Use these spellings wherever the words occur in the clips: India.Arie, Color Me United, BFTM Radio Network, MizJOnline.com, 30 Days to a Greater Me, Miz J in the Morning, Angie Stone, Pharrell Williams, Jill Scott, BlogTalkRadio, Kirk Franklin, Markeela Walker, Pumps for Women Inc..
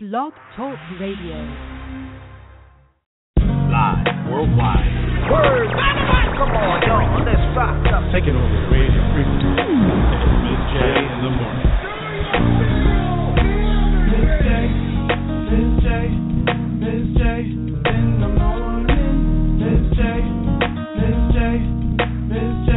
Blog Talk Radio. Live, worldwide. Word. Come on, y'all. Let's rock up. Take it over. Radio frequency. Miz J in the morning. Miz J, Miz J, Miz J in the morning. Miz J, Miz J, Miz J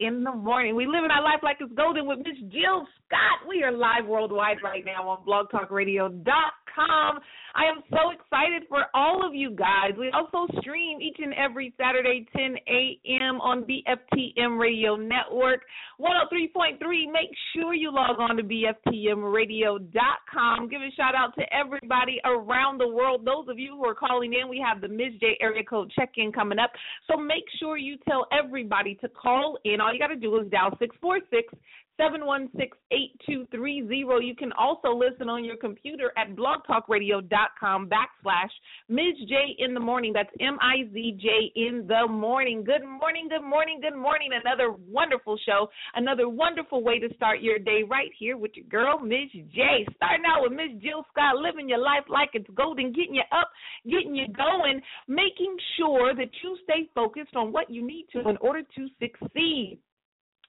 in the morning. We live in our life like it's golden with Miss Jill Scott. We are live worldwide right now on BlogTalkRadio.com. I am so excited for all of you guys. We also stream each and every Saturday, 10 a.m. p.m. on BFTM Radio Network, 103.3. Make sure you log on to BFTMRadio.com. Give a shout-out to everybody around the world. Those of you who are calling in, we have the Miz J area code check-in coming up, so make sure you tell everybody to call in. All you got to do is dial 646-716-8230. You can also listen on your computer at blogtalkradio.com/MizJInTheMorning. That's M-I-Z-J in the morning. Good morning, good morning, good morning. Another wonderful show, another wonderful way to start your day right here with your girl, Miz J. Starting out with Miss Jill Scott, living your life like it's golden, getting you up, getting you going, making sure that you stay focused on what you need to in order to succeed.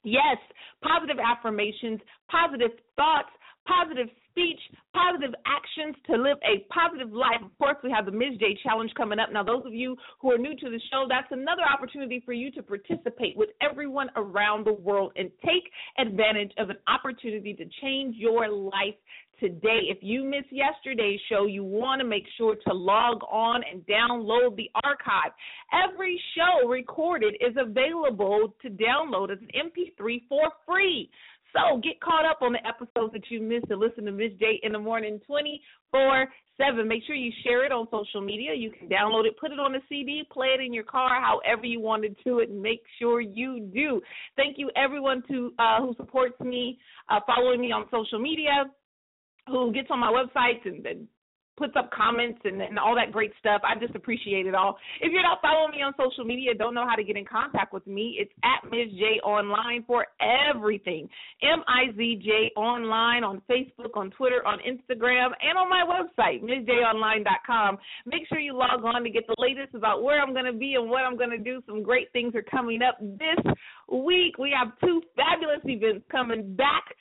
Yes, positive affirmations, positive thoughts, positive speech, positive actions to live a positive life. Of course, we have the Miz J Challenge coming up. Now, those of you who are new to the show, that's another opportunity for you to participate with everyone around the world and take advantage of an opportunity to change your life today. If you missed yesterday's show, you want to make sure to log on and download the archive. Every show recorded is available to download as an MP3 for free. So get caught up on the episodes that you missed and listen to Miz J in the Morning 24/7. Make sure you share it on social media. You can download it, put it on a CD, play it in your car, however you want to do it. Make sure you do. Thank you, everyone who supports me, following me on social media, who gets on my websites and puts up comments and all that great stuff. I just appreciate it all. If you're not following me on social media, don't know how to get in contact with me, it's at MizJOnline for everything. MizJOnline on Facebook, on Twitter, on Instagram, and on my website, MizJOnline.com. Make sure you log on to get the latest about where I'm going to be and what I'm going to do. Some great things are coming up this week. We have two fabulous events coming back.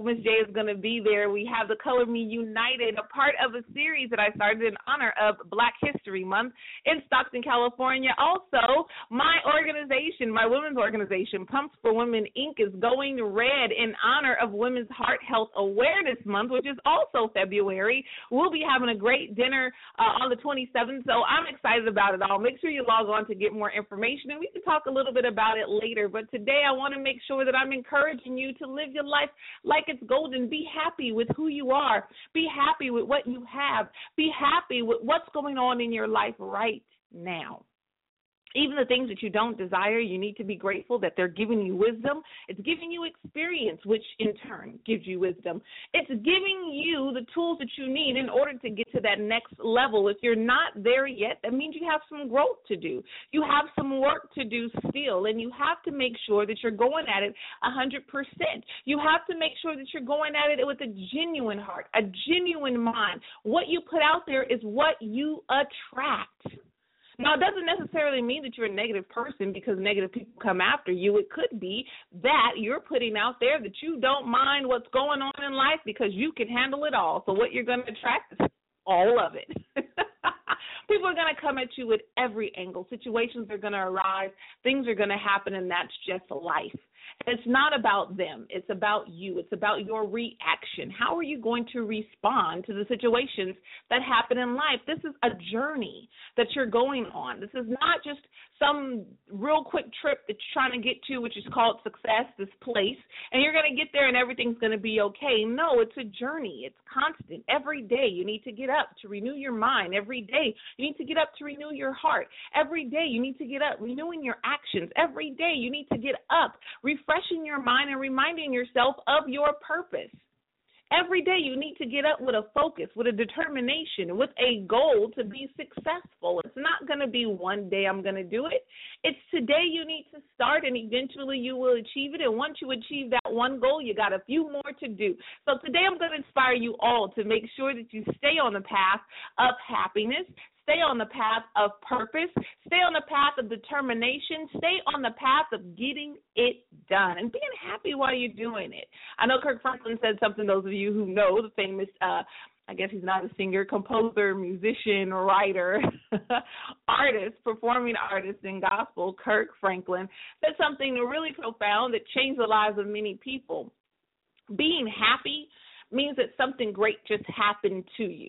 Miss J is going to be there. We have the Color Me United, a part of a series that I started in honor of Black History Month in Stockton, California. Also, my organization, my women's organization, Pumps for Women Inc., is going red in honor of Women's Heart Health Awareness Month, which is also February. We'll be having a great dinner on the 27th, so I'm excited about it all. Make sure you log on to get more information, and we can talk a little bit about it later. But today I want to make sure that I'm encouraging you to live your life like it's golden. Be happy with who you are. Be happy with what you have. Be happy with what's going on in your life right now. Even the things that you don't desire, you need to be grateful that they're giving you wisdom. It's giving you experience, which in turn gives you wisdom. It's giving you the tools that you need in order to get to that next level. If you're not there yet, that means you have some growth to do. You have some work to do still, and you have to make sure that you're going at it 100%. You have to make sure that you're going at it with a genuine heart, a genuine mind. What you put out there is what you attract. Now, it doesn't necessarily mean that you're a negative person because negative people come after you. It could be that you're putting out there that you don't mind what's going on in life because you can handle it all. So what you're going to attract is all of it. People are going to come at you at every angle. Situations are going to arise. Things are going to happen, and that's just life. It's not about them. It's about you. It's about your reaction. How are you going to respond to the situations that happen in life? This is a journey that you're going on. This is not just some real quick trip that you're trying to get to, which is called success, this place, and you're going to get there and everything's going to be okay. No, it's a journey. It's constant. Every day you need to get up to renew your mind. Every day you need to get up to renew your heart. Every day you need to get up renewing your actions. Every day you need to get up refreshing your mind and reminding yourself of your purpose. Every day you need to get up with a focus, with a determination, with a goal to be successful. It's not going to be one day I'm going to do it. It's today you need to start, and eventually you will achieve it. And once you achieve that one goal, you got a few more to do. So today I'm going to inspire you all to make sure that you stay on the path of happiness, stay on the path of purpose, stay on the path of determination, stay on the path of getting it done and being happy while you're doing it. I know Kirk Franklin said something, those of you who know, the famous, I guess he's not a singer, composer, musician, writer, artist, performing artist in gospel, Kirk Franklin, said something really profound that changed the lives of many people. Being happy means that something great just happened to you.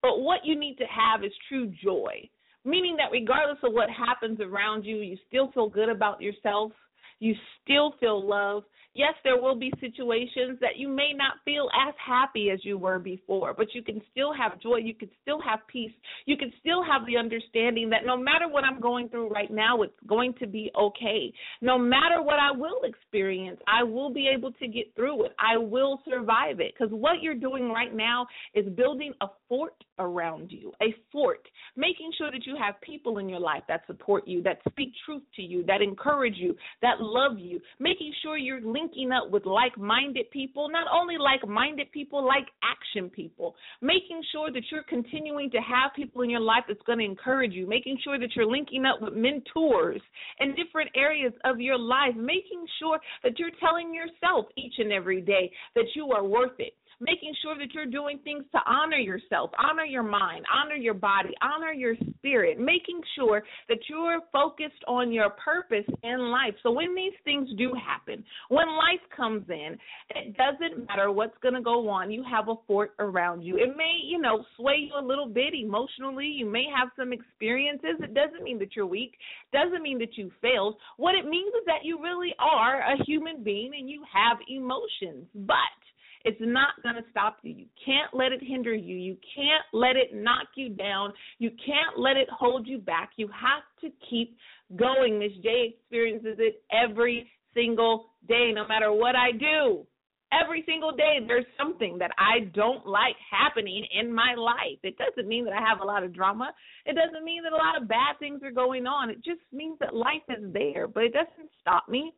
But what you need to have is true joy. meaning that regardless of what happens around you, you still feel good about yourself. You still feel love. Yes, there will be situations that you may not feel as happy as you were before, but you can still have joy. You can still have peace. You can still have the understanding that no matter what I'm going through right now, it's going to be okay. No matter what I will experience, I will be able to get through it. I will survive it, because what you're doing right now is building a fort around you, a fort, making sure that you have people in your life that support you, that speak truth to you, that encourage you, that love you, making sure you're linking up with like-minded people, not only like-minded people, like action people, making sure that you're continuing to have people in your life that's going to encourage you, making sure that you're linking up with mentors in different areas of your life, making sure that you're telling yourself each and every day that you are worth it, making sure that you're doing things to honor yourself, honor your mind, honor your body, honor your spirit, making sure that you're focused on your purpose in life. So when these things do happen, when life comes in, it doesn't matter what's going to go on. You have a fort around you. It may, sway you a little bit emotionally. You may have some experiences. It doesn't mean that you're weak. It doesn't mean that you failed. What it means is that you really are a human being and you have emotions, but it's not going to stop you. You can't let it hinder you. You can't let it knock you down. You can't let it hold you back. You have to keep going. Miz J experiences it every single day, no matter what I do. Every single day there's something that I don't like happening in my life. It doesn't mean that I have a lot of drama. It doesn't mean that a lot of bad things are going on. It just means that life is there, but it doesn't stop me.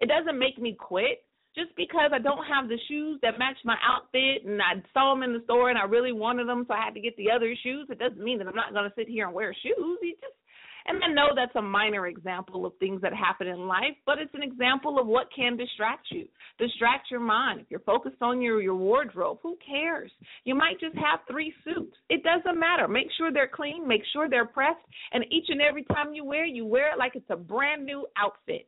It doesn't make me quit. Just because I don't have the shoes that match my outfit and I saw them in the store and I really wanted them, so I had to get the other shoes, it doesn't mean that I'm not going to sit here and wear shoes. And I know that's a minor example of things that happen in life, but it's an example of what can distract you, distract your mind. If you're focused on your wardrobe, who cares? You might just have 3 suits. It doesn't matter. Make sure they're clean. Make sure they're pressed. And each and every time you wear it like it's a brand new outfit.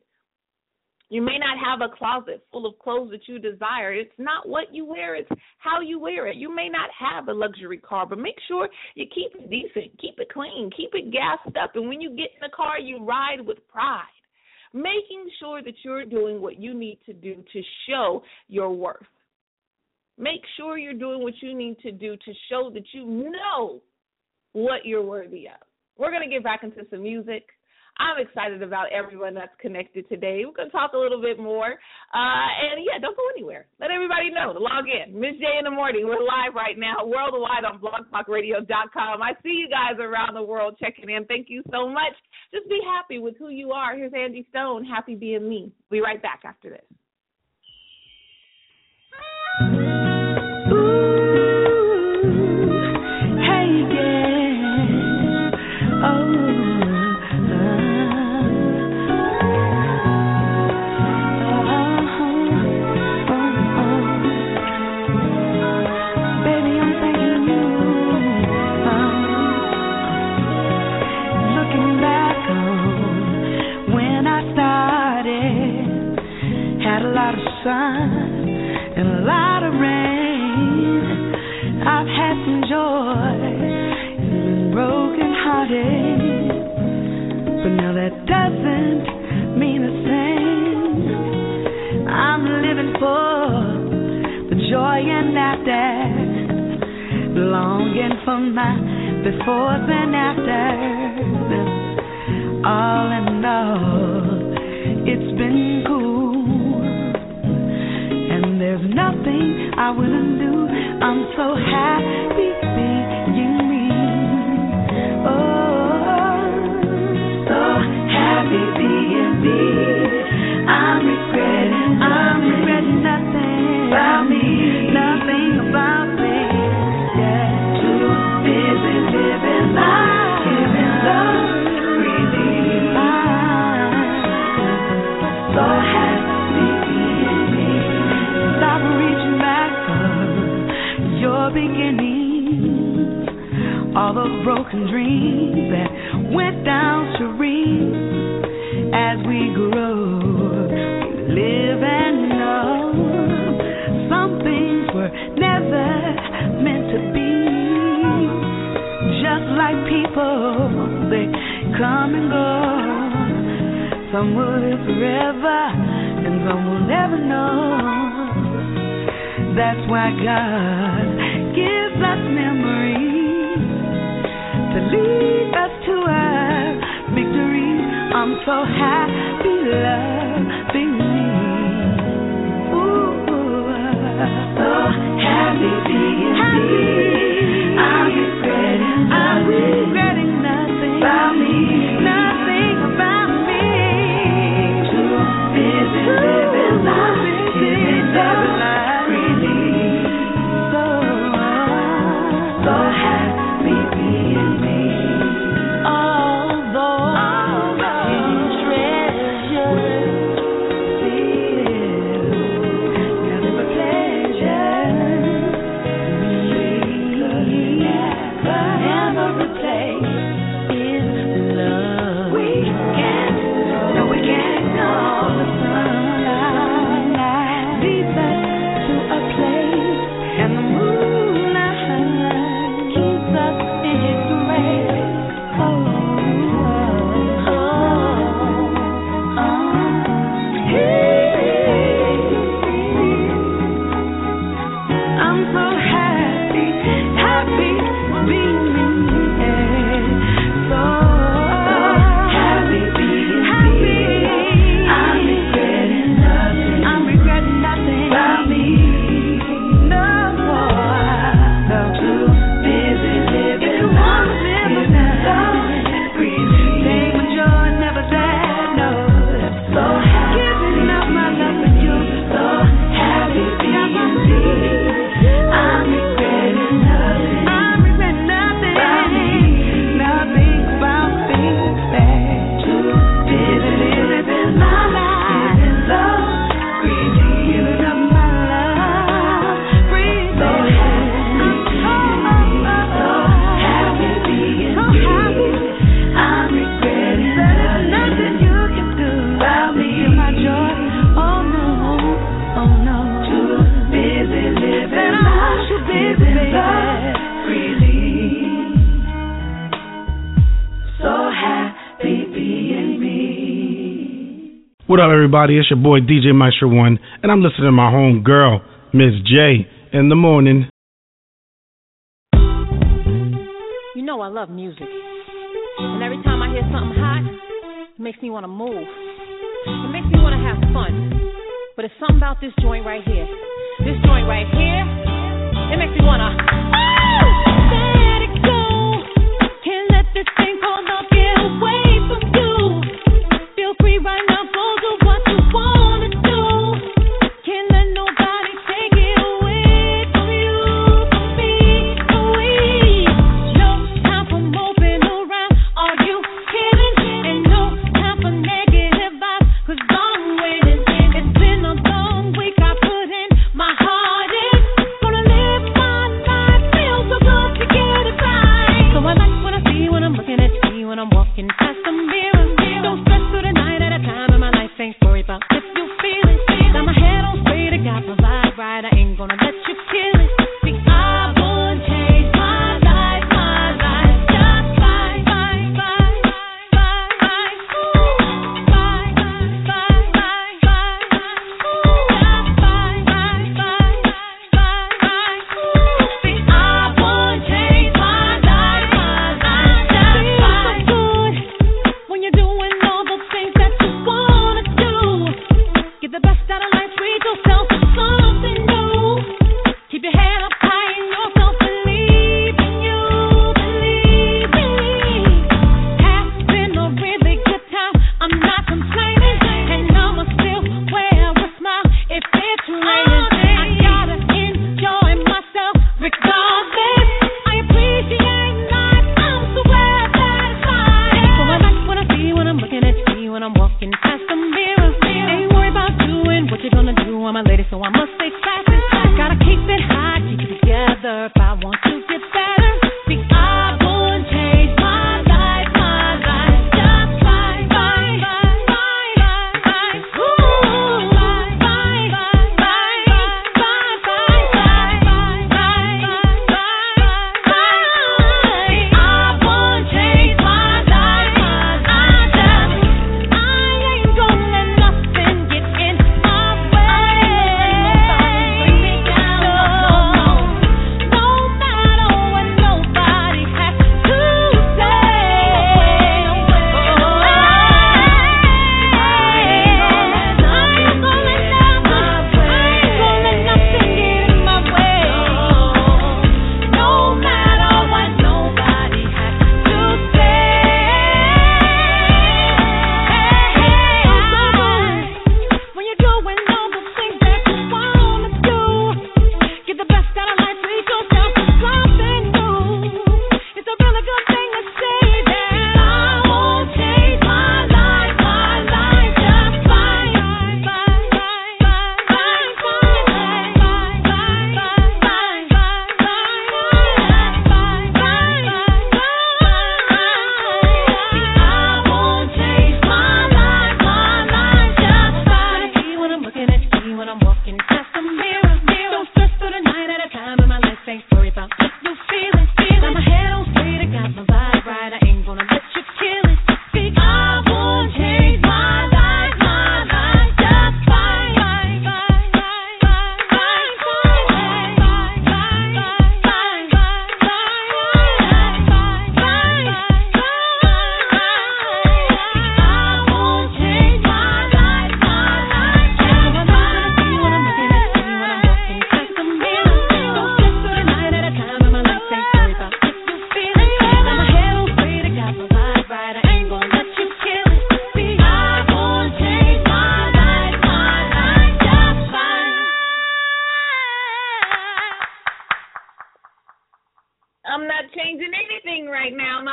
You may not have a closet full of clothes that you desire. It's not what you wear, it's how you wear it. You may not have a luxury car, but make sure you keep it decent, keep it clean, keep it gassed up. And when you get in the car, you ride with pride, making sure that you're doing what you need to do to show your worth. Make sure you're doing what you need to do to show that you know what you're worthy of. We're going to get back into some music. I'm excited about everyone that's connected today. We're going to talk a little bit more. Don't go anywhere. Let everybody know to log in. Miz J in the Morning. We're live right now worldwide on BlogTalkRadio.com. I see you guys around the world checking in. Thank you so much. Just be happy with who you are. Here's Angie Stone, Happy Being Me. We'll be right back after this. Longing for my befores and afters. All in all, it's been cool, and there's nothing I wouldn't do. I'm so happy being me. Oh, so happy being me. I'm regretting nothing about me. Nothing about me. All those broken dreams that went down serene. As we grow, we live and know some things were never meant to be. Just like people, they Some will live forever, and some will never know. That's why God gives us memories to lead us to our victory. I'm so happy loving me. Ooh, so happy being me. I'm regretting nothing about me. Nothing about me. Too busy living life, giving up life freely. So happy being me. Although you treasure still, got the pleasure. We never replace. What up, everybody? It's your boy, DJ Maestro One, and I'm listening to my home girl, Miz J, in the morning. You know I love music, and every time I hear something hot, it makes me want to move. It makes me want to have fun, but it's something about this joint right here. This joint right here, it makes me want to, let it go. Can't let this thing called love get away from you. Feel free right now.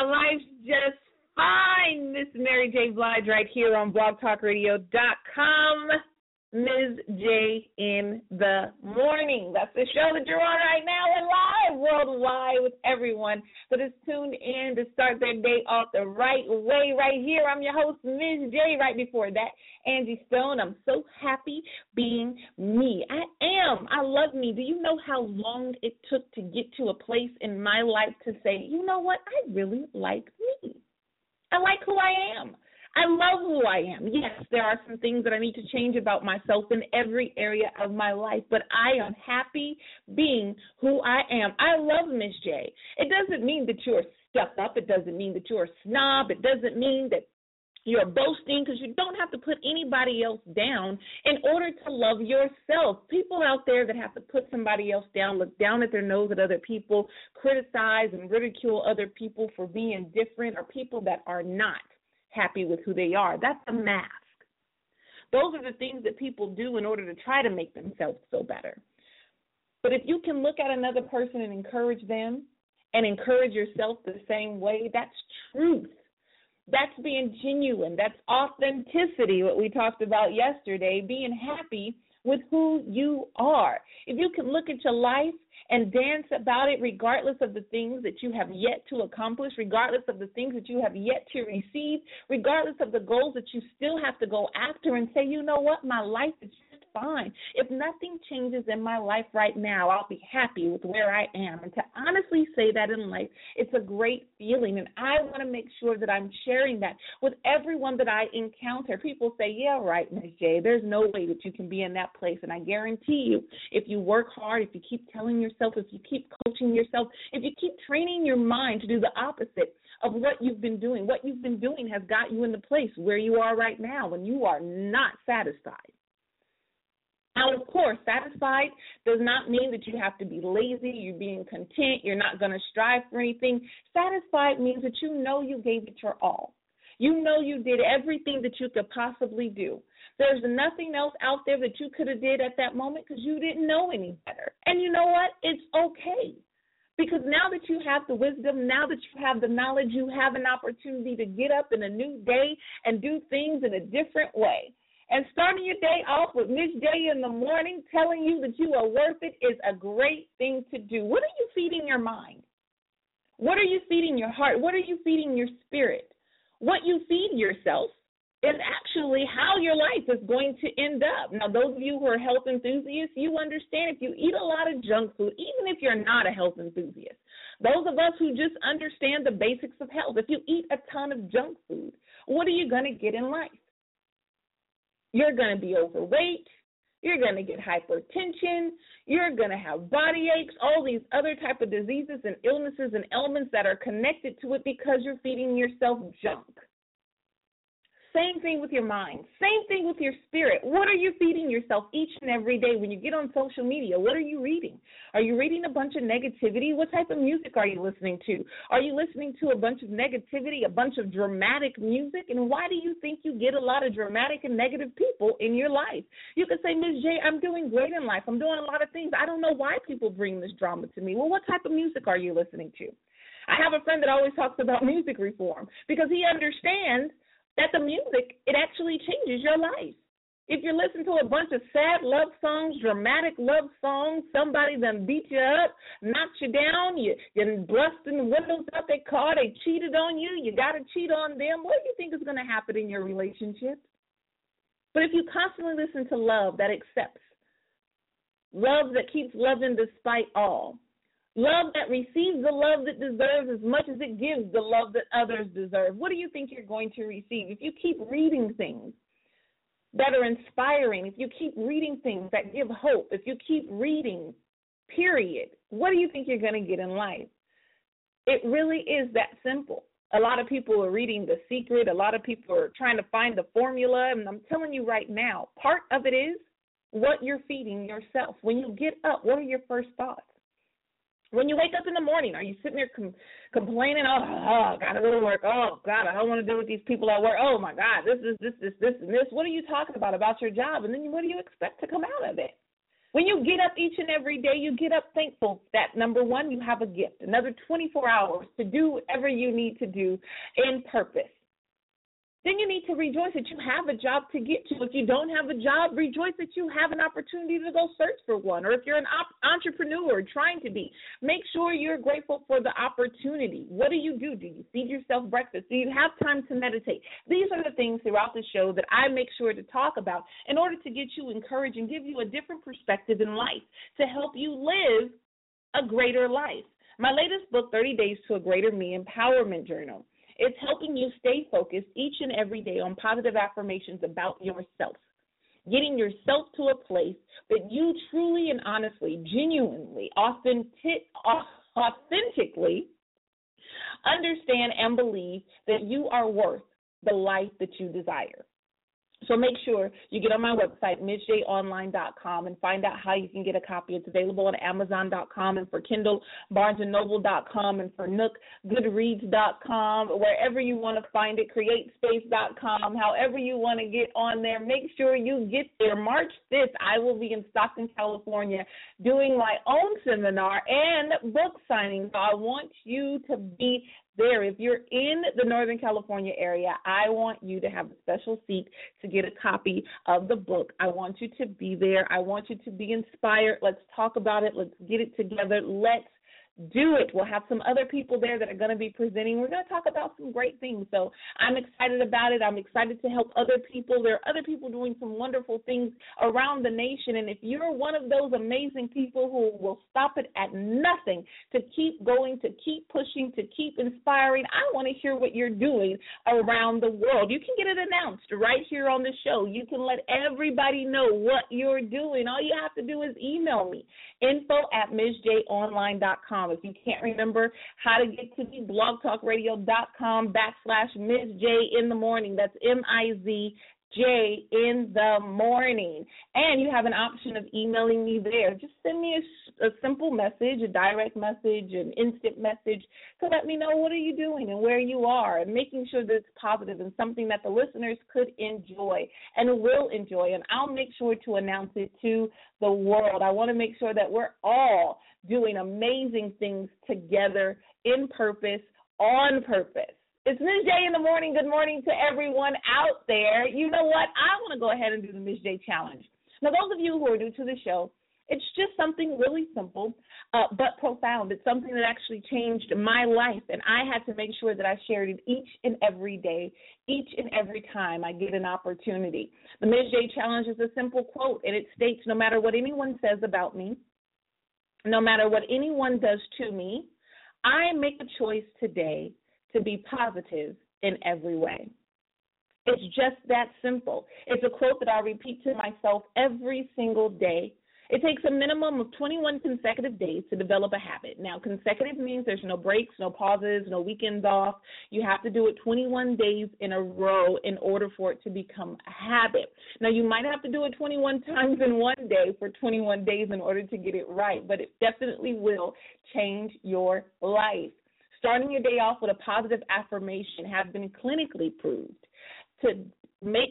life's just fine. Miss Mary J. Blige right here on BlogTalkRadio.com. Miz J in the Morning. That's the show that you're on right now. We're live worldwide with everyone that is tuned in to start their day off the right way right here. I'm your host, Miz J. Right before that, Angie Stone. I'm so happy being me. I am. I love me. Do you know how long it took to get to a place in my life to say, you know what? I really like me. I like who I am. I love who I am. Yes, there are some things that I need to change about myself in every area of my life, but I am happy being who I am. I love Miss J. It doesn't mean that you're stuck up. It doesn't mean that you're a snob. It doesn't mean that you're boasting, because you don't have to put anybody else down in order to love yourself. People out there that have to put somebody else down, look down at their nose at other people, criticize and ridicule other people for being different, or people that are not happy with who they are. That's a mask. Those are the things that people do in order to try to make themselves feel better. But if you can look at another person and encourage them and encourage yourself the same way, that's truth. That's being genuine. That's authenticity, what we talked about yesterday, being happy with who you are. If you can look at your life and dance about it regardless of the things that you have yet to accomplish, regardless of the things that you have yet to receive, regardless of the goals that you still have to go after, and say, you know what, my life is just fine. If nothing changes in my life right now, I'll be happy with where I am. And to honestly say that in life, it's a great feeling, and I want to make sure that I'm sharing that with everyone that I encounter. People say, yeah, right, Miss J, there's no way that you can be in that place, and I guarantee you, if you work hard, if you keep telling yourself, if you keep coaching yourself, if you keep training your mind to do the opposite of what you've been doing, what you've been doing has got you in the place where you are right now when you are not satisfied. Now, of course, satisfied does not mean that you have to be lazy, you're being content, you're not going to strive for anything. Satisfied means that you know you gave it your all. You know you did everything that you could possibly do. There's nothing else out there that you could have did at that moment because you didn't know any better. And you know what? It's okay, because now that you have the wisdom, now that you have the knowledge, you have an opportunity to get up in a new day and do things in a different way. And starting your day off with Miss J in the Morning telling you that you are worth it is a great thing to do. What are you feeding your mind? What are you feeding your heart? What are you feeding your spirit? What you feed yourself is actually how your life is going to end up. Now, those of you who are health enthusiasts, you understand if you eat a lot of junk food, even if you're not a health enthusiast, those of us who just understand the basics of health, if you eat a ton of junk food, what are you going to get in life? You're going to be overweight. You're going to get hypertension. You're going to have body aches, all these other type of diseases and illnesses and ailments that are connected to it because you're feeding yourself junk. Same thing with your mind. Same thing with your spirit. What are you feeding yourself each and every day? When you get on social media, what are you reading? Are you reading a bunch of negativity? What type of music are you listening to? Are you listening to a bunch of negativity, a bunch of dramatic music? And why do you think you get a lot of dramatic and negative people in your life? You could say, Ms. J, I'm doing great in life. I'm doing a lot of things. I don't know why people bring this drama to me. Well, what type of music are you listening to? I have a friend that always talks about music reform because he understands that the music, it actually changes your life. If you're listening to a bunch of sad love songs, dramatic love songs, somebody done beat you up, knocked you down, you're busting the windows out their car, they cheated on you, you got to cheat on them, what do you think is going to happen in your relationship? But if you constantly listen to love that accepts, love that keeps loving despite all, love that receives the love that deserves as much as it gives the love that others deserve. What do you think you're going to receive? If you keep reading things that are inspiring, if you keep reading things that give hope, if you keep reading, period, what do you think you're going to get in life? It really is that simple. A lot of people are reading The Secret. A lot of people are trying to find the formula. And I'm telling you right now, part of it is what you're feeding yourself. When you get up, what are your first thoughts? When you wake up in the morning, are you sitting there complaining, oh, got to go to work, oh, God, I don't want to deal with these people at work, oh, my God, this, and this. What are you talking about your job? And then what do you expect to come out of it? When you get up each and every day, you get up thankful that, number one, you have a gift, another 24 hours to do whatever you need to do in purpose. Then you need to rejoice that you have a job to get to. If you don't have a job, rejoice that you have an opportunity to go search for one. Or if you're an entrepreneur trying to be, make sure you're grateful for the opportunity. What do you do? Do you feed yourself breakfast? Do you have time to meditate? These are the things throughout the show that I make sure to talk about in order to get you encouraged and give you a different perspective in life to help you live a greater life. My latest book, 30 Days to a Greater Me, Empowerment Journal. It's helping you stay focused each and every day on positive affirmations about yourself, getting yourself to a place that you truly and honestly, genuinely, authentically understand and believe that you are worth the life that you desire. So make sure you get on my website, MizJOnline.com, and find out how you can get a copy. It's available on Amazon.com and for Kindle, BarnesandNoble.com and for Nook, Goodreads.com, wherever you want to find it, CreateSpace.com, however you want to get on there. Make sure you get there. March 5th, I will be in Stockton, California, doing my own seminar and book signing. So I want you to be there. If you're in the Northern California area, I want you to have a special seat to get a copy of the book. I want you to be there. I want you to be inspired. Let's talk about it. Let's get it together. Let's do it. We'll have some other people there that are going to be presenting. We're going to talk about some great things. So I'm excited about it. I'm excited to help other people. There are other people doing some wonderful things around the nation. And if you're one of those amazing people who will stop it at nothing to keep going, to keep pushing, to keep inspiring, I want to hear what you're doing around the world. You can get it announced right here on the show. You can let everybody know what you're doing. All you have to do is email me, info@MizJOnline.com. If you can't remember how to get to me, blogtalkradio.com/MizJinthemorning. That's MizJ in the morning. And you have an option of emailing me there. Just send me a simple message, a direct message, an instant message to let me know what are you doing and where you are and making sure that it's positive and something that the listeners could enjoy and will enjoy. And I'll make sure to announce it to the world. I want to make sure that we're all doing amazing things together in purpose, on purpose. It's Miz J in the morning. Good morning to everyone out there. You know what? I want to go ahead and do the Miz J challenge. Now, those of you who are new to the show, it's just something really simple but profound. It's something that actually changed my life, and I had to make sure that I shared it each and every day, each and every time I get an opportunity. The Miz J challenge is a simple quote, and it states, no matter what anyone says about me, no matter what anyone does to me, I make a choice today to be positive in every way. It's just that simple. It's a quote that I repeat to myself every single day. It takes a minimum of 21 consecutive days to develop a habit. Now, consecutive means there's no breaks, no pauses, no weekends off. You have to do it 21 days in a row in order for it to become a habit. Now, you might have to do it 21 times in one day for 21 days in order to get it right, but it definitely will change your life. Starting your day off with a positive affirmation has been clinically proved to make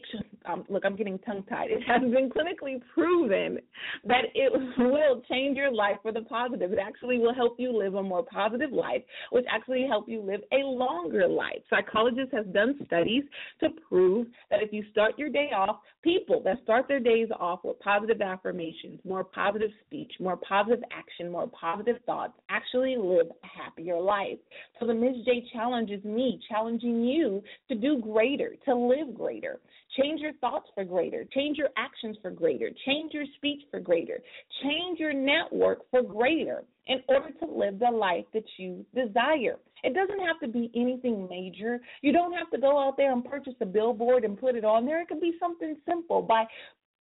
look, I'm getting tongue-tied. It has been clinically proven that it will change your life for the positive. It actually will help you live a more positive life, which actually help you live a longer life. Psychologists have done studies to prove that if you start your day off, people that start their days off with positive affirmations, more positive speech, more positive action, more positive thoughts, actually live a happier life. So the Miz J challenge is me challenging you to do greater, to live greater. Change your thoughts for greater. Change your actions for greater. Change your speech for greater. Change your network for greater in order to live the life that you desire. It doesn't have to be anything major. You don't have to go out there and purchase a billboard and put it on there. It could be something simple by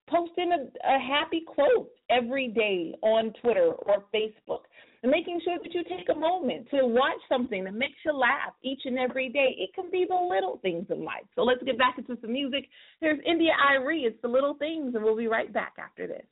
posting a happy quote every day on Twitter or Facebook. And making sure that you take a moment to watch something that makes you laugh each and every day. It can be the little things in life. So let's get back into some music. Here's India.Arie. It's the little things, and we'll be right back after this.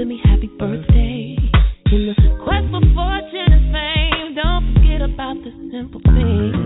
to me, happy birthday. In the quest for fortune and fame, don't forget about the simple things.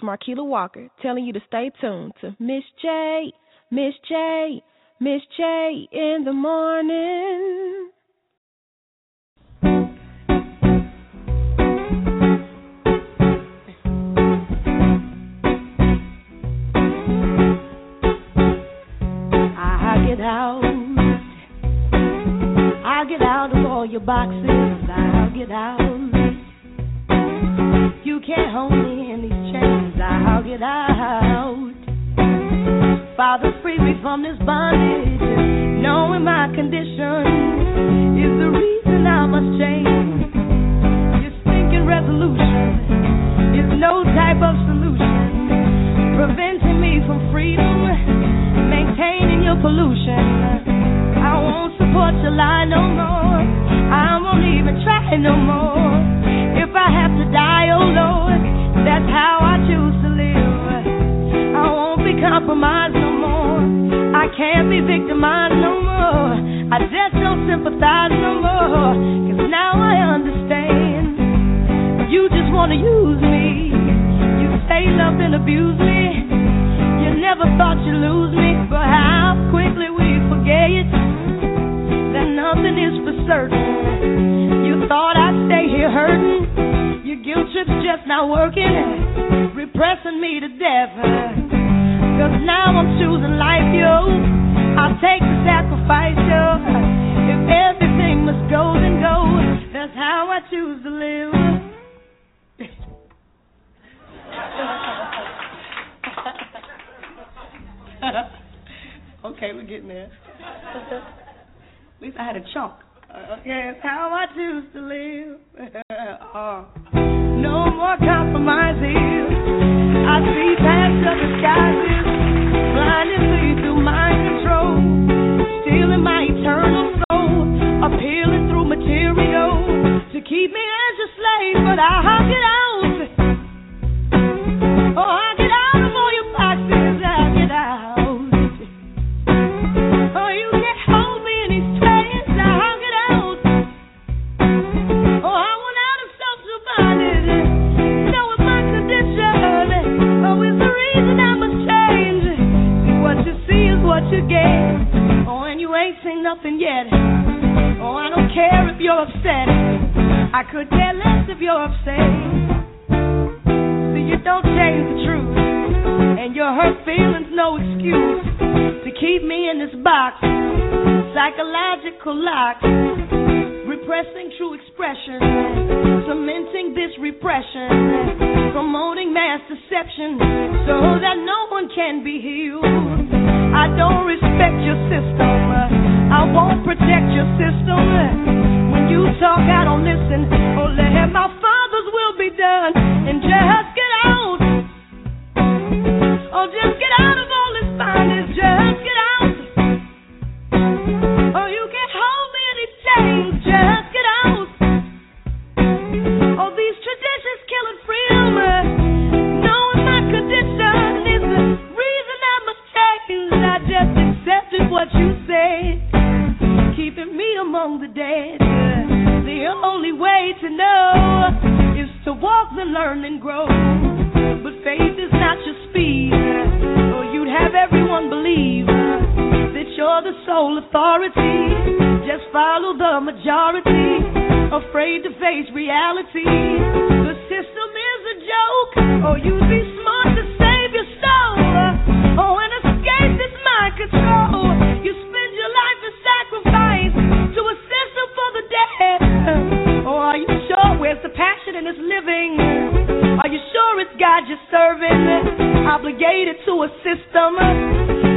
Markeela Walker telling you to stay tuned to Miz J, Miz J, Miz J in the morning. I get out of all your boxes. I get out. You can't hold me in these chains. I'll get out. Father, free me from this bondage. Knowing my condition is the reason I must change. This thinking resolution is no type of solution, preventing me from freedom, maintaining your pollution. I won't support your lie no more. I won't even try no more. If I have to die, oh Lord, that's how I choose to live. I won't be compromised no more. I can't be victimized no more. I just don't sympathize no more. Cause now I understand. You just wanna use me. You stayed up and abused me. You never thought you'd lose me. But how quickly we forget that nothing is for certain. You thought I'd stay here hurting. Your guilt trip's just not working, repressing me to death. Cause now I'm choosing life, yo. I'll take the sacrifice, yo. If everything must go, then go. That's how I choose to live. Okay, we're getting there. At least I had a chunk. Okay, that's how I choose to live. No more compromises. I see past the disguises, blindly through mind control, stealing my eternal soul, appealing through material to keep me as a slave, but I'll get out. Oh, I'll get out of all your boxes. I'll get out. Nothing yet. Oh, I don't care if you're upset. I could care less if you're upset. See, you don't change the truth, and your hurt feelings no excuse to keep me in this box. Psychological lock, repressing true expression, cementing this repression. deception so that no one can be healed. I don't respect your system. I won't protect your system. When you talk, I don't listen. Oh, let my Father's will be done. And just get out. Oh, just get out of all this bondage. Just get out. Oh, you can't hold me any chains. Just get out. Oh, these traditions killing freedom. What you said, keeping me among the dead. The only way to know is to walk and learn and grow. But faith is not your speed, or you'd have everyone believe that you're the sole authority. Just follow the majority, afraid to face reality. The system is a joke, or you'd be smart to save your soul. Oh, and escape this mind control. You spend your life in sacrifice to a system for the dead. Oh, are you sure? Where's the passion in this living? Are you sure it's God you're serving? Obligated to a system,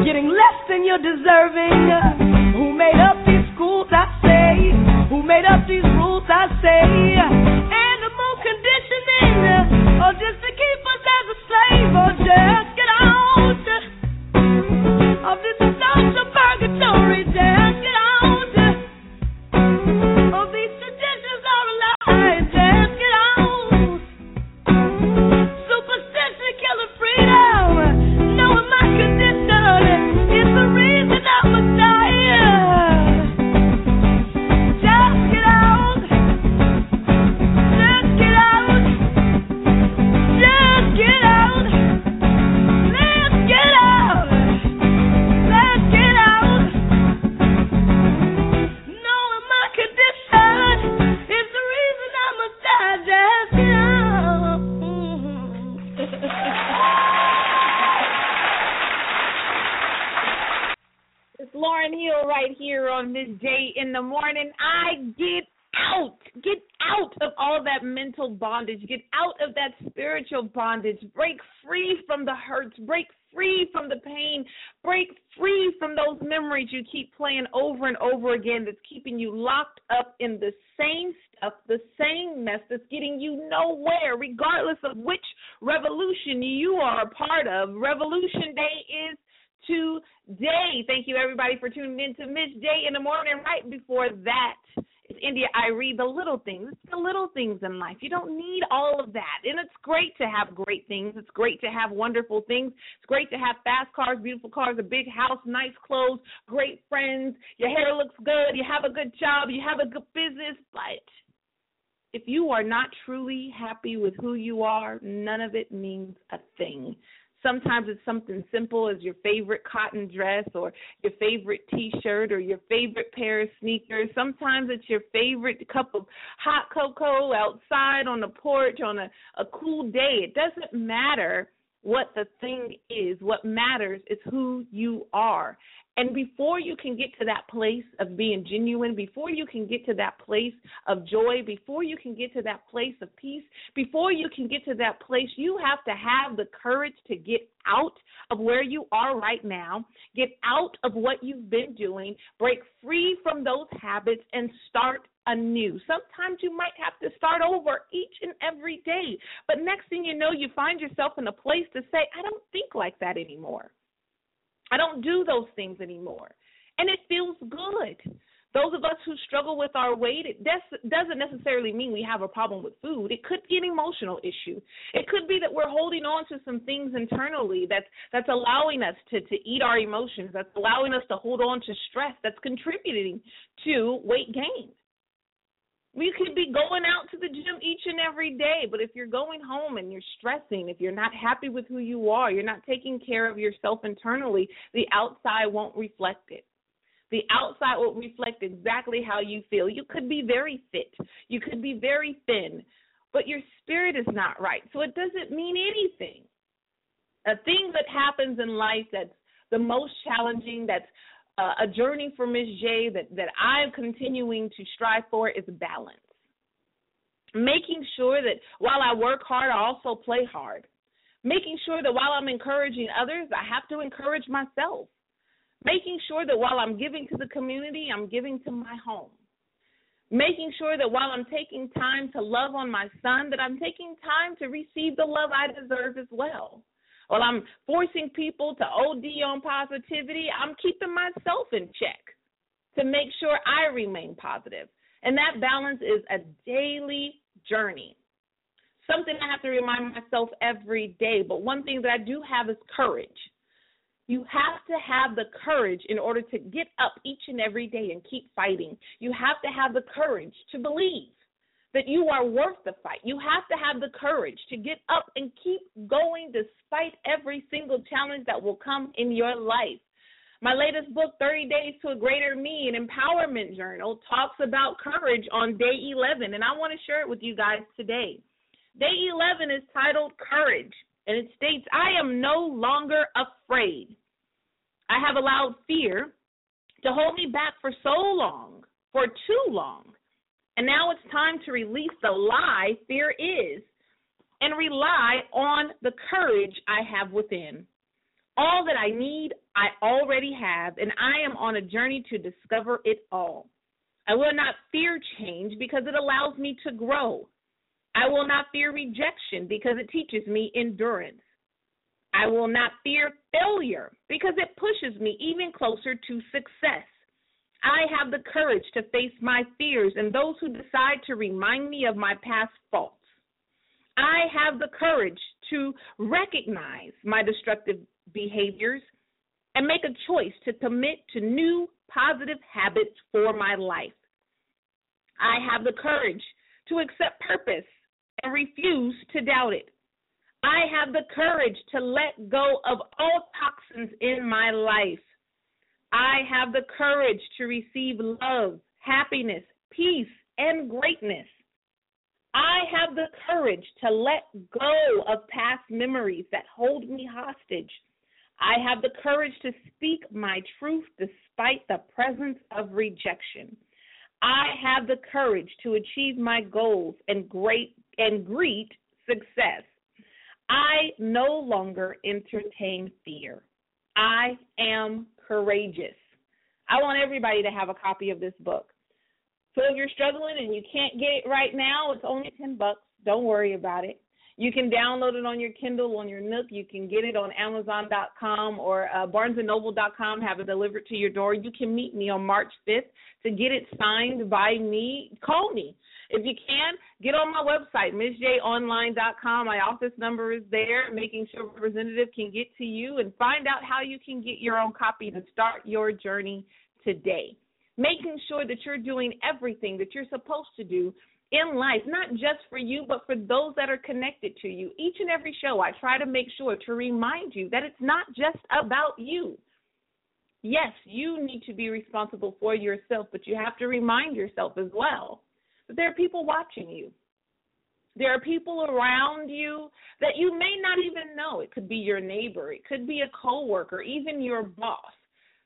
getting less than you're deserving. Who made up these schools, I say? Who made up these rules, I say? Animal conditioning, or just to keep us as a slave, or just get out of this social purgatory. Just get out. All these traditions are a lie. Just get out. Superstition killing freedom. Knowing my condition is the reason I must die. Just get out. Just get out. Just get out. Let's get out. Let's get out. Knowing my condition is the reason I must die. Just get out. It's Lauryn Hill right here on Miz J in the Morning. I get out. Get out of all that mental bondage. Get out of that spiritual bondage. Break free from the hurts. Break free from the pain. Break free from those memories you keep playing over and over again that's keeping you locked up in the same stuff, the same mess that's getting you nowhere, regardless of which revolution you are a part of. Revolution Day is today. Thank you, everybody, for tuning in to Miz J in the Morning. Right before that, India.Arie, the little things. It's the little things in life. You don't need all of that. And it's great to have great things. It's great to have wonderful things. It's great to have fast cars, beautiful cars, a big house, nice clothes, great friends. Your hair looks good. You have a good job. You have a good business. But if you are not truly happy with who you are, none of it means a thing. Sometimes it's something simple as your favorite cotton dress or your favorite T-shirt or your favorite pair of sneakers. Sometimes it's your favorite cup of hot cocoa outside on the porch on a cool day. It doesn't matter what the thing is. What matters is who you are. And before you can get to that place of being genuine, before you can get to that place of joy, before you can get to that place of peace, before you can get to that place, you have to have the courage to get out of where you are right now, get out of what you've been doing, break free from those habits, and start anew. Sometimes you might have to start over each and every day. But next thing you know, you find yourself in a place to say, I don't think like that anymore. I don't do those things anymore. And it feels good. Those of us who struggle with our weight, it doesn't necessarily mean we have a problem with food. It could be an emotional issue. It could be that we're holding on to some things internally that's allowing us to eat our emotions, that's allowing us to hold on to stress, that's contributing to weight gain. We could be going out to the gym each and every day, but if you're going home and you're stressing, if you're not happy with who you are, you're not taking care of yourself internally, the outside won't reflect it. The outside will reflect exactly how you feel. You could be very fit. You could be very thin, but your spirit is not right, so it doesn't mean anything. A thing that happens in life that's the most challenging, that's a journey for Miz J that I'm continuing to strive for is balance. Making sure that while I work hard, I also play hard. Making sure that while I'm encouraging others, I have to encourage myself. Making sure that while I'm giving to the community, I'm giving to my home. Making sure that while I'm taking time to love on my son, that I'm taking time to receive the love I deserve as well. While I'm forcing people to OD on positivity, I'm keeping myself in check to make sure I remain positive. And that balance is a daily journey, something I have to remind myself every day. But one thing that I do have is courage. You have to have the courage in order to get up each and every day and keep fighting. You have to have the courage to believe that you are worth the fight. You have to have the courage to get up and keep going despite every single challenge that will come in your life. My latest book, 30 Days to a Greater Me, an empowerment journal, talks about courage on day 11, and I want to share it with you guys today. Day 11 is titled Courage, and it states, I am no longer afraid. I have allowed fear to hold me back for so long, for too long, and now it's time to release the lie fear is and rely on the courage I have within. All that I need, I already have, and I am on a journey to discover it all. I will not fear change because it allows me to grow. I will not fear rejection because it teaches me endurance. I will not fear failure because it pushes me even closer to success. I have the courage to face my fears and those who decide to remind me of my past faults. I have the courage to recognize my destructive behaviors and make a choice to commit to new positive habits for my life. I have the courage to accept purpose and refuse to doubt it. I have the courage to let go of all toxins in my life. I have the courage to receive love, happiness, peace, and greatness. I have the courage to let go of past memories that hold me hostage. I have the courage to speak my truth despite the presence of rejection. I have the courage to achieve my goals and greet success. I no longer entertain fear. I am courageous. I want everybody to have a copy of this book. So if you're struggling and you can't get it right now, it's only $10. Don't worry about it. You can download it on your Kindle, on your Nook. You can get it on Amazon.com or BarnesandNoble.com, have it delivered to your door. You can meet me on March 5th to get it signed by me. Call me. If you can, get on my website, MizJOnline.com. My office number is there, making sure a representative can get to you, and find out how you can get your own copy to start your journey today. Making sure that you're doing everything that you're supposed to do in life, not just for you, but for those that are connected to you. Each and every show, I try to make sure to remind you that it's not just about you. Yes, you need to be responsible for yourself, but you have to remind yourself as well that there are people watching you. There are people around you that you may not even know. It could be your neighbor. It could be a coworker, even your boss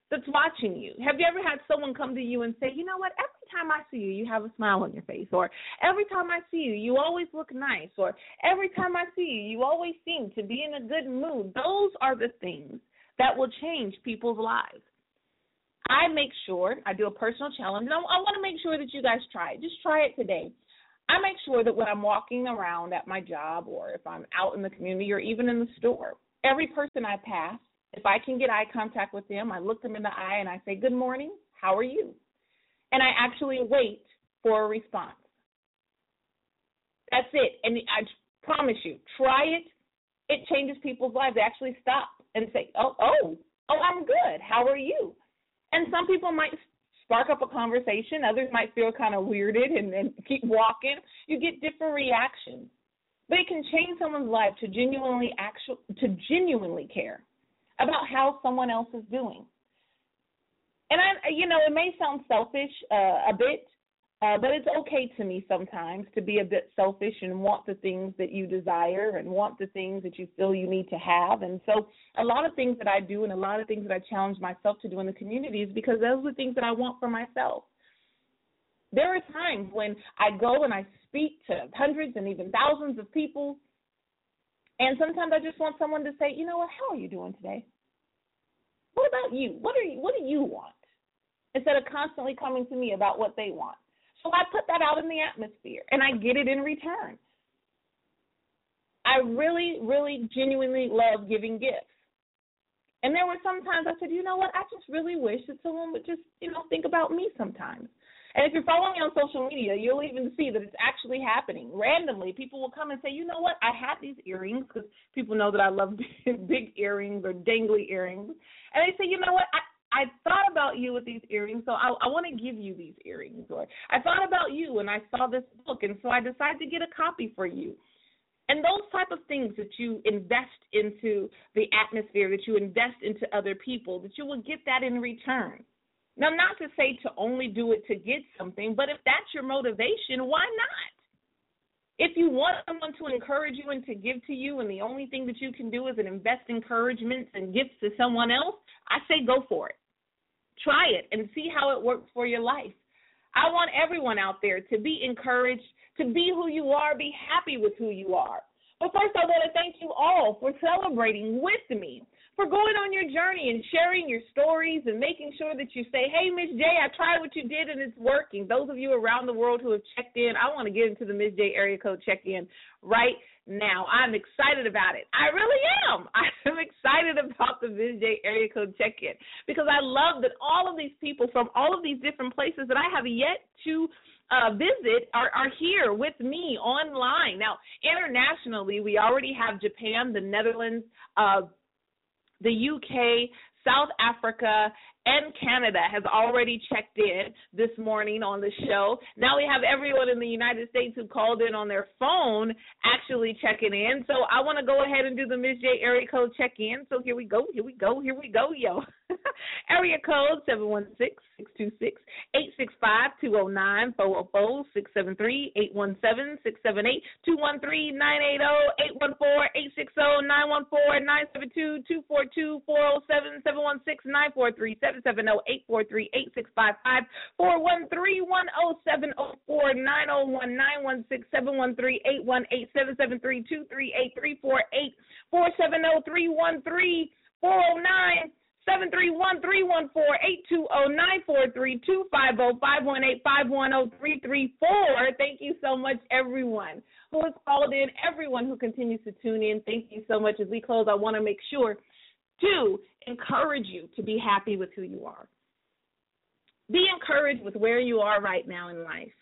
that's watching you. Have you ever had someone come to you and say, you know what, every time I see you, you have a smile on your face, or every time I see you, you always look nice, or every time I see you, you always seem to be in a good mood? Those are the things that will change people's lives. I make sure, I do a personal challenge, and I want to make sure that you guys try it. Just try it today. I make sure that when I'm walking around at my job, or if I'm out in the community, or even in the store, every person I pass, if I can get eye contact with them, I look them in the eye and I say, good morning, how are you? And I actually wait for a response. That's it. And I promise you, try it. It changes people's lives. They actually stop and say, oh, I'm good. How are you? And some people might spark up a conversation. Others might feel kind of weirded and keep walking. You get different reactions. But it can change someone's life to genuinely care about how someone else is doing. And, it may sound selfish a bit, but it's okay to me sometimes to be a bit selfish and want the things that you desire and want the things that you feel you need to have. And so a lot of things that I do and a lot of things that I challenge myself to do in the community is because those are the things that I want for myself. There are times when I go and I speak to hundreds and even thousands of people, And sometimes I just want someone to say, you know what, how are you doing today? What about you? What do you want? Instead of constantly coming to me about what they want. So I put that out in the atmosphere, and I get it in return. I really, really genuinely love giving gifts. And there were some times I said, you know what, I just really wish that someone would just, you know, think about me sometimes. And if you're following me on social media, you'll even see that it's actually happening. Randomly, people will come and say, you know what, I had these earrings, because people know that I love big earrings or dangly earrings. And they say, you know what, I thought about you with these earrings, so I want to give you these earrings. Or I thought about you and I saw this book, and so I decided to get a copy for you. And those type of things that you invest into the atmosphere, that you invest into other people, that you will get that in return. Now, not to say to only do it to get something, but if that's your motivation, why not? If you want someone to encourage you and to give to you, and the only thing that you can do is invest encouragements and gifts to someone else, I say go for it. Try it and see how it works for your life. I want everyone out there to be encouraged, to be who you are, be happy with who you are. But first, I want to thank you all for celebrating with me, for going on your journey and sharing your stories and making sure that you say, hey, Miz J, I tried what you did and it's working. Those of you around the world who have checked in, I want to get into the Miz J area code check-in right now. I'm excited about it. I really am. I'm excited about the Miz J area code check-in because I love that all of these people from all of these different places that I have yet to visit are here with me online. Now, internationally, we already have Japan, the Netherlands, the UK, South Africa, and Canada has already checked in this morning on the show. Now we have everyone in the United States who called in on their phone actually checking in. So I want to go ahead and do the Miz J area code check-in. So here we go, here we go, here we go, yo. Area code 716-626-865-209-404-673-817-678-213-980-814-860-914-972-242-407-716-943 778-438-6554-13107-091916713238348470313473138209432509518510334. Thank you so much, everyone who has called in, everyone who continues to tune in. Thank you so much. As we close, I want to make sure to encourage you to be happy with who you are. Be encouraged with where you are right now in life.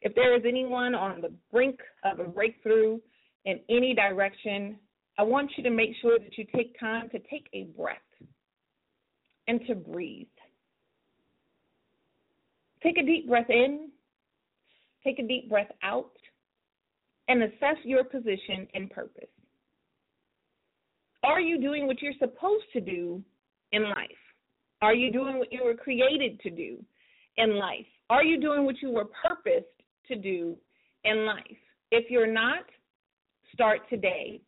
If there is anyone on the brink of a breakthrough in any direction, I want you to make sure that you take time to take a breath and to breathe. Take a deep breath in, take a deep breath out, and assess your position and purpose. Are you doing what you're supposed to do in life? Are you doing what you were created to do in life? Are you doing what you were purposed to do in life? If you're not, start today.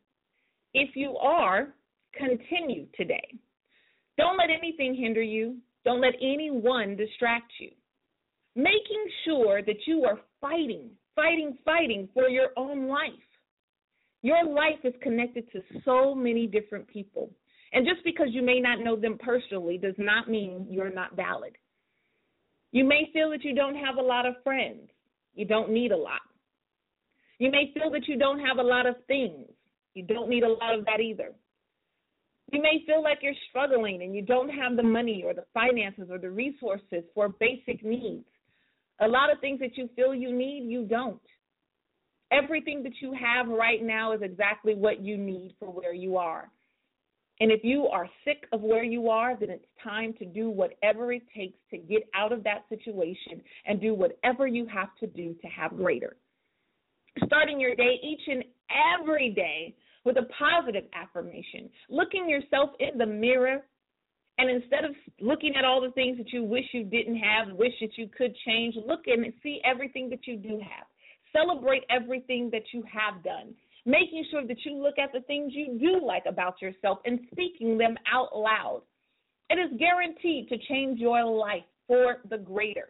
If you are, continue today. Don't let anything hinder you. Don't let anyone distract you. Making sure that you are fighting for your own life. Your life is connected to so many different people. And just because you may not know them personally does not mean you're not valid. You may feel that you don't have a lot of friends. You don't need a lot. You may feel that you don't have a lot of things. You don't need a lot of that either. You may feel like you're struggling and you don't have the money or the finances or the resources for basic needs. A lot of things that you feel you need, you don't. Everything that you have right now is exactly what you need for where you are. And if you are sick of where you are, then it's time to do whatever it takes to get out of that situation and do whatever you have to do to have greater. Starting your day each and every day with a positive affirmation, looking yourself in the mirror, and instead of looking at all the things that you wish you didn't have, wish that you could change, look and see everything that you do have. Celebrate everything that you have done, making sure that you look at the things you do like about yourself and speaking them out loud. It is guaranteed to change your life for the greater.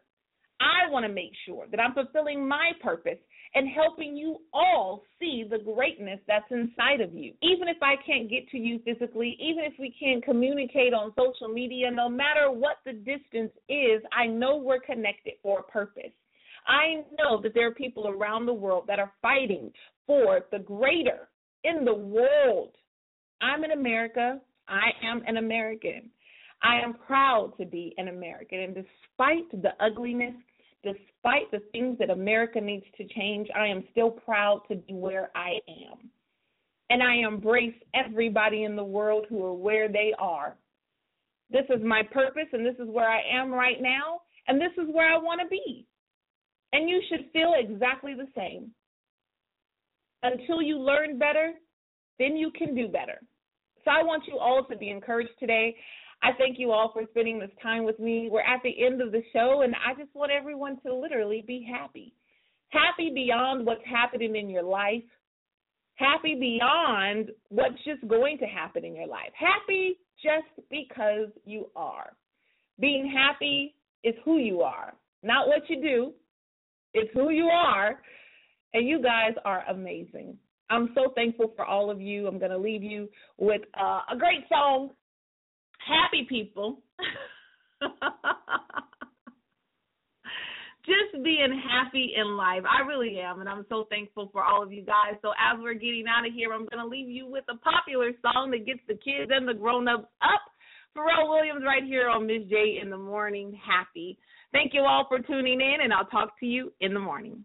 I want to make sure that I'm fulfilling my purpose and helping you all see the greatness that's inside of you. Even if I can't get to you physically, even if we can't communicate on social media, no matter what the distance is, I know we're connected for a purpose. I know that there are people around the world that are fighting for the greater in the world. I'm in America. I am an American. I am proud to be an American. And despite the ugliness, despite the things that America needs to change, I am still proud to be where I am. And I embrace everybody in the world who are where they are. This is my purpose, and this is where I am right now, and this is where I want to be. And you should feel exactly the same. Until you learn better, then you can do better. So I want you all to be encouraged today. I thank you all for spending this time with me. We're at the end of the show, and I just want everyone to literally be happy. Happy beyond what's happening in your life. Happy beyond what's just going to happen in your life. Happy just because you are. Being happy is who you are, not what you do. It's who you are, and you guys are amazing. I'm so thankful for all of you. I'm going to leave you with a great song. Happy people, just being happy in life. I really am, and I'm so thankful for all of you guys. So as we're getting out of here, I'm going to leave you with a popular song that gets the kids and the grown-ups up. Pharrell Williams right here on Miz J in the Morning, Happy. Thank you all for tuning in, and I'll talk to you in the morning.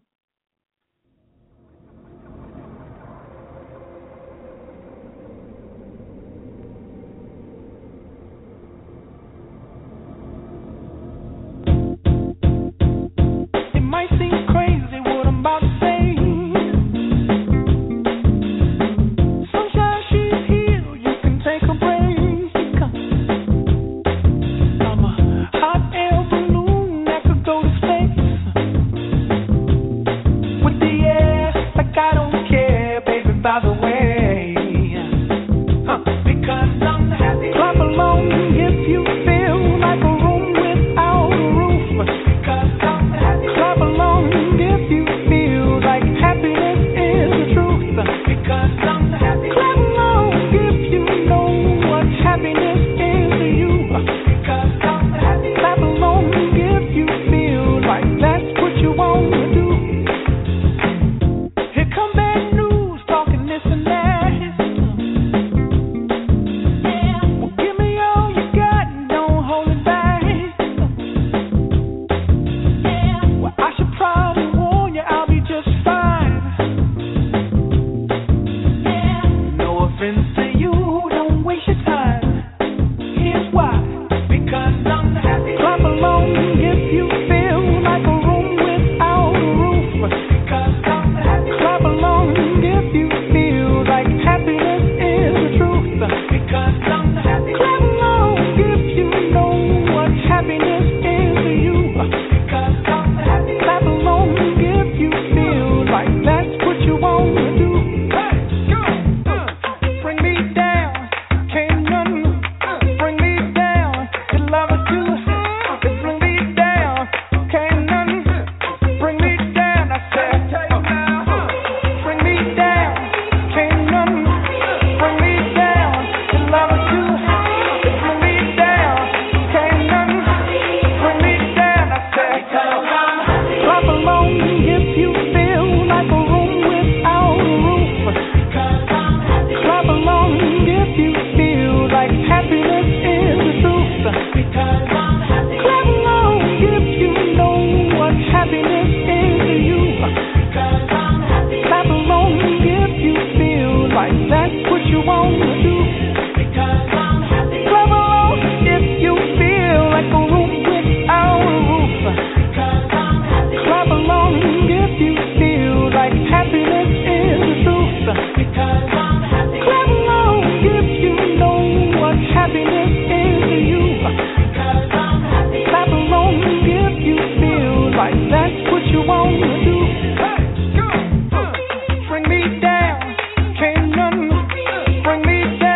Bring me down.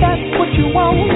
that's what you want.